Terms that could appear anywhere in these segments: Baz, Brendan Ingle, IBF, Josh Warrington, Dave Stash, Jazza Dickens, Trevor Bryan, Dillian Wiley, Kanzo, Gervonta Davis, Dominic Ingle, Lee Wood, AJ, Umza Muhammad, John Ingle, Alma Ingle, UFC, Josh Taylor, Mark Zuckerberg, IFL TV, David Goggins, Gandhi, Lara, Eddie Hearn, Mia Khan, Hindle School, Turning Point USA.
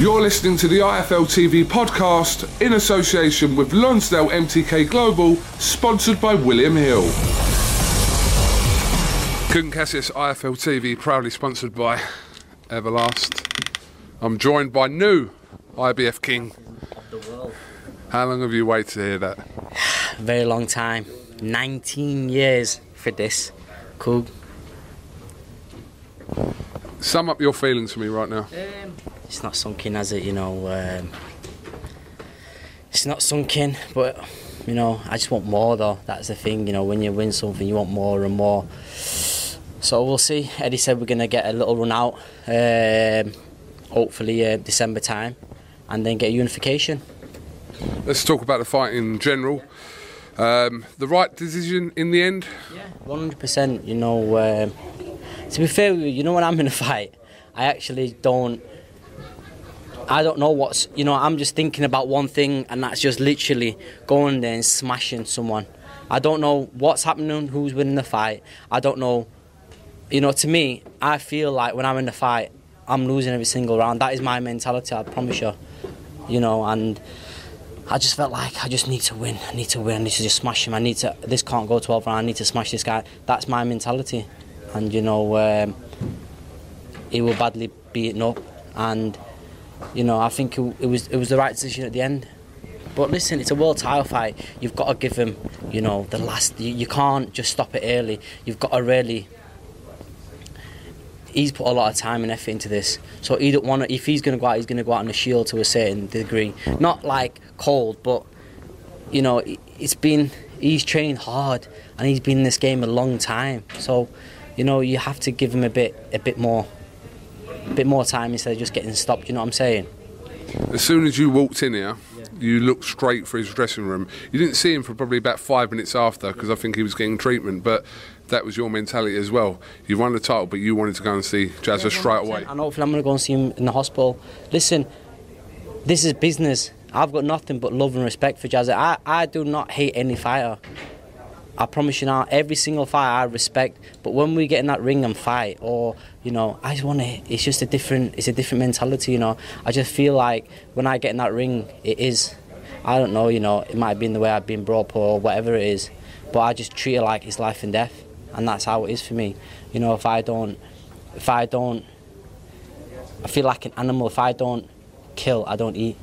You're listening to the IFL TV podcast in association with Lonsdale MTK Global, sponsored by William Hill. Kun Kessis IFL TV, proudly sponsored by Everlast. I'm joined by new IBF King. How long have you waited to hear that? Very long time. 19 years for this. Cool. Sum up your feelings for me right now. It's not sunk in, has it, you know? It's not sunk in, but, you know, I just want more, though. That's the thing, you know, when you win something, you want more and more. So we'll see. Eddie said we're going to get a little run out, hopefully December time, and then get a unification. Let's talk about the fight in general. The right decision in the end? Yeah, 100%, you know. To be fair, you know, when I'm in a fight, I'm just thinking about one thing, and that's just literally going there and smashing someone. I don't know what's happening, who's winning the fight. I don't know. You know, to me, I feel like when I'm in the fight, I'm losing every single round. That is my mentality, I promise you. You know, and I just felt like I just need to win. I need to just smash him. This can't go 12 rounds. I need to smash this guy. That's my mentality. And, you know, he will badly beaten up. And you know, I think it was the right decision at the end. But listen, it's a world title fight. You've got to give him, you know, the last. You can't just stop it early. You've got to really. He's put a lot of time and effort into this, so he don't want to. If he's going to go out, he's going to go out on the shield to a certain degree. Not like cold, but you know, it's been. He's trained hard, and he's been in this game a long time. So, you know, you have to give him a bit more. A bit more time instead of just getting stopped, you know what I'm saying? As soon as you walked in here, you looked straight for his dressing room. You didn't see him for probably about 5 minutes after because I think he was getting treatment, but that was your mentality as well. You won the title, but you wanted to go and see Jazza straight away. And hopefully I'm going to go and see him in the hospital. Listen, this is business. I've got nothing but love and respect for Jazza. I do not hate any fighter. I promise you now, every single fight I respect, but when we get in that ring and fight, or, you know, I just want to, it's just a different mentality, you know. I just feel like when I get in that ring, it is, I don't know, you know, it might have been the way I've been brought up or whatever it is, but I just treat it like it's life and death, and that's how it is for me. You know, if I don't, I feel like an animal. If I don't kill, I don't eat.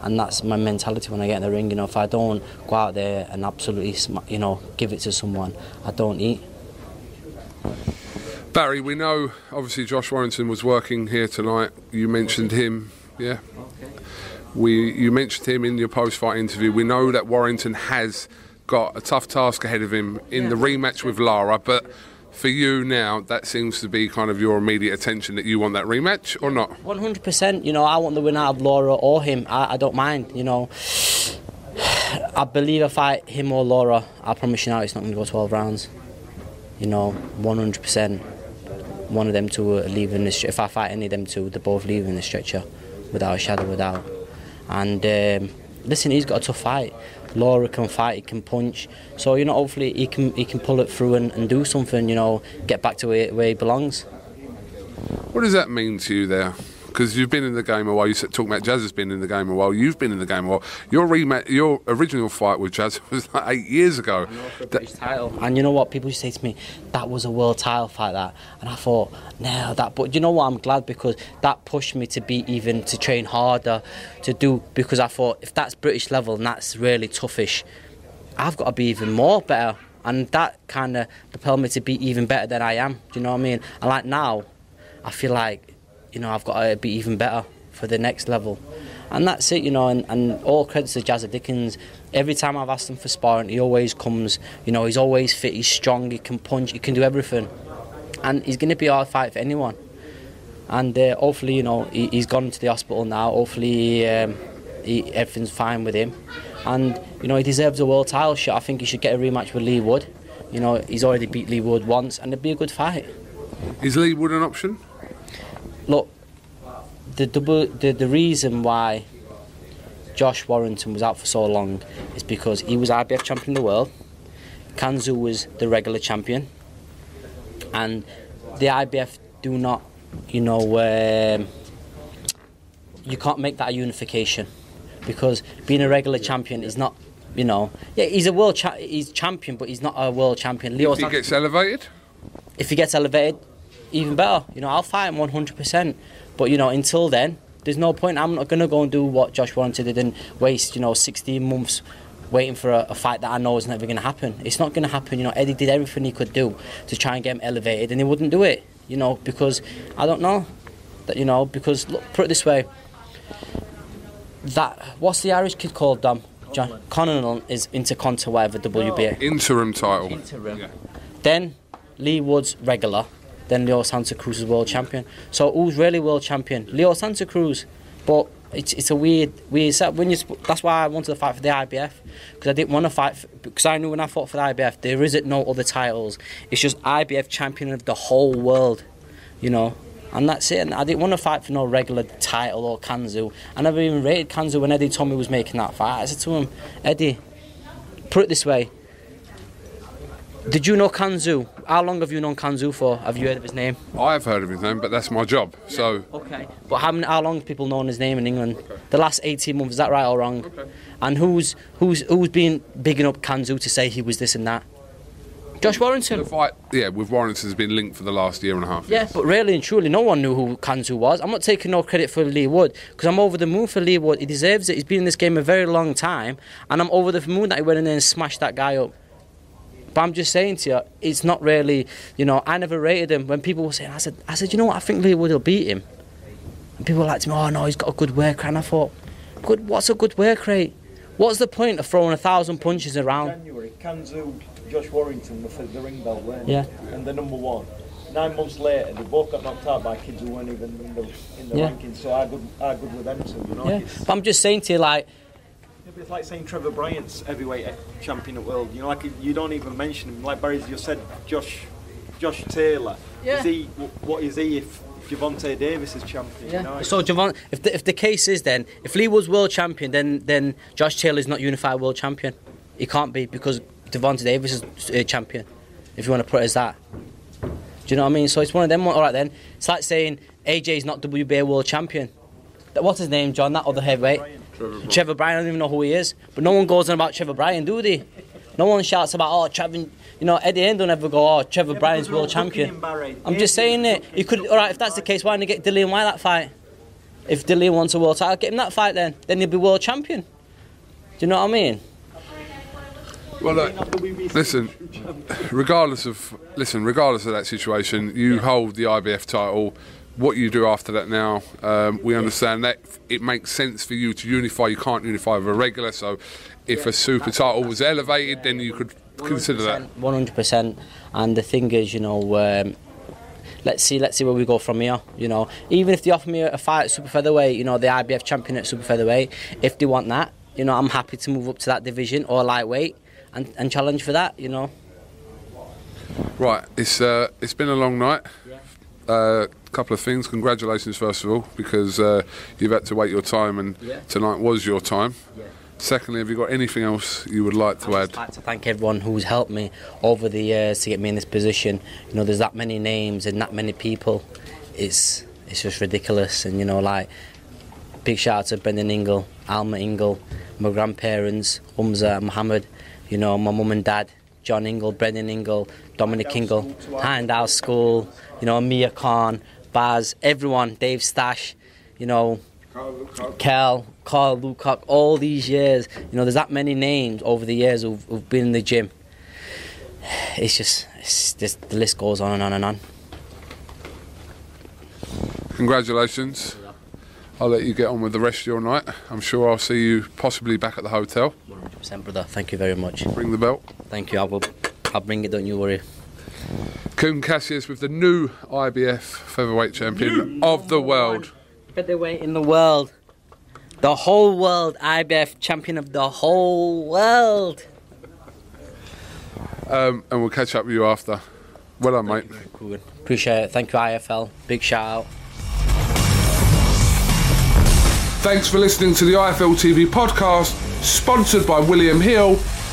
And that's my mentality when I get in the ring, you know. If I don't go out there and absolutely, you know, give it to someone, I don't eat. Barry, we know, obviously, Josh Warrington was working here tonight. You mentioned him, yeah? Okay. You mentioned him in your post-fight interview. We know that Warrington has got a tough task ahead of him in the rematch with Lara, but for you now, that seems to be kind of your immediate attention, that you want that rematch or not? 100%, you know, I want the win out of Laura or him. I don't mind, you know. I believe if I fight him or Laura, I promise you now it's not going to go 12 rounds. You know, 100%. one of them two are leaving the stretcher. If I fight any of them two, they're both leaving the stretcher without a shadow of a doubt. And listen, he's got a tough fight. Lara can fight, he can punch. So, you know, hopefully he can pull it through and do something, you know, get back to where he belongs. What does that mean to you there? Because you've been in the game a while. You talking about Jazz has been in the game a while. You've been in the game a while. Your original fight with Jazz was like 8 years ago. Title. And you know what? People used to say to me, that was a world title fight, that. And I thought, no, that. But you know what? I'm glad, because that pushed me to be even, to train harder, to do, because I thought, if that's British level and that's really toughish, I've got to be even more better. And that kind of propelled me to be even better than I am. Do you know what I mean? And like now, I feel like, you know, I've got to be even better for the next level. And that's it, you know, and all credits to Jazza Dickens. Every time I've asked him for sparring, he always comes. You know, he's always fit, he's strong, he can punch, he can do everything. And he's going to be a hard fight for anyone. And hopefully, you know, he's gone to the hospital now. Hopefully everything's fine with him. And, you know, he deserves a world title shot. I think he should get a rematch with Lee Wood. You know, he's already beat Lee Wood once, and it'd be a good fight. Is Lee Wood an option? Look, the reason why Josh Warrington was out for so long is because he was IBF champion of the world, Kanzo was the regular champion, and the IBF do not, you know, you can't make that a unification, because being a regular champion is not, you know, yeah, he's a world champion, but he's not a world champion. Leo Santa Cruz, if he gets elevated? If he gets elevated, even better. You know, I'll fight him 100%. But, you know, until then, there's no point. I'm not going to go and do what Josh Warrington did and waste, you know, 16 months waiting for a fight that I know is never going to happen. It's not going to happen. You know, Eddie did everything he could do to try and get him elevated, and he wouldn't do it, you know, because I don't know. That, you know, because, look, put it this way, that, what's the Irish kid called, Dom? John Conan is Intercontinental, whatever, WBA. Interim title. Interim. Yeah. Then Lee Wood's regular. Then Leo Santa Cruz is world champion. So who's really world champion? Leo Santa Cruz. But it's a weird set. That's why I wanted to fight for the IBF, because I didn't want to fight, because I knew when I fought for the IBF there isn't no other titles. It's just IBF champion of the whole world, you know, and that's it. And I didn't want to fight for no regular title or Kanzo. I never even rated Kanzo when Eddie told me he was making that fight. I said to him, Eddie, put it this way. Did you know Kanzo? How long have you known Kanzo for? Have you heard of his name? I have heard of his name, but that's my job, so... Okay. But how long have people known his name in England? Okay. The last 18 months, is that right or wrong? Okay. And who's been bigging up Kanzo to say he was this and that? Josh Warrington. The fight, yeah, with Warrington's been linked for the last year and a half. Yes, yeah, but really and truly, no one knew who Kanzo was. I'm not taking no credit for Lee Wood, because I'm over the moon for Lee Wood. He deserves it. He's been in this game a very long time, and I'm over the moon that he went in there and smashed that guy up. But I'm just saying to you, it's not really, you know, I never rated him. When people were saying, I said, you know what, I think Lee Wood will beat him. And people were like to me, oh no, he's got a good work rate. And I thought, good, what's a good work rate? What's the point of throwing 1,000 punches around? January, Kanzo, Josh Warrington were for the ring bell, weren't they? And the number one. 9 months later, they both got knocked out by kids who weren't even in the rankings, so I good with them too, you know? Yeah. But I'm just saying to you, like, it's like saying Trevor Bryan's heavyweight champion of the world. You know, like, you don't even mention him. Like Barry just said, Josh Taylor. Yeah. What is he if Gervonta Davis is champion? Yeah. You know? So if the case is then, if Lee was world champion, then Josh Taylor is not unified world champion. He can't be, because Gervonta Davis is a champion. If you want to put it as that, do you know what I mean? So it's one of them. All right then, it's like saying AJ is not WBA world champion. What's his name, John? That other heavyweight. Trevor Bryan, I don't even know who he is. But no one goes on about Trevor Bryan, do they? No one shouts about, oh, Trevor, you know, Eddie Hearn don't ever go, oh, Trevor Bryan's world champion. I'm just saying it. You could, all right, if that's the case, why don't you get Dillian Wiley that fight? If Dillian wants a world title, get him that fight then. Then he'll be world champion. Do you know what I mean? Well, look, listen, regardless of that situation, you hold the IBF title. What you do after that now, we understand that it makes sense for you to unify. You can't unify with a regular, so if a super title was elevated, then you could consider that. 100%. And the thing is, you know, let's see where we go from here. You know, even if they offer me a fight at super featherweight, you know, the IBF champion at super featherweight, if they want that, you know, I'm happy to move up to that division or lightweight and challenge for that. You know. Right. It's been a long night. Couple of things. Congratulations, first of all, because you've had to wait your time, and tonight was your time. Yeah. Secondly, have you got anything else you would like to add? I'd just like to thank everyone who's helped me over the years to get me in this position. You know, there's that many names and that many people. It's just ridiculous. And, you know, like, big shout out to Brendan Ingle, Alma Ingle, my grandparents, Umza Muhammad, you know, my mum and dad, John Ingle, Brendan Ingle, Dominic Ingle, Hindle School, you know, Mia Khan, Baz, everyone, Dave Stash, you know, Carl Lukoc, all these years, you know, there's that many names over the years who've been in the gym. It's just the list goes on and on and on. Congratulations. I'll let you get on with the rest of your night. I'm sure I'll see you possibly back at the hotel. 100%, brother. Thank you very much. Bring the belt. Thank you. I will. I'll bring it. Don't you worry. Coon Cassius with the new IBF featherweight champion of the world. Featherweight in the world. The whole world. IBF champion of the whole world. And we'll catch up with you after. Well done, mate. Cool. Appreciate it. Thank you, IFL. Big shout out. Thanks for listening to the IFL TV podcast, sponsored by William Hill,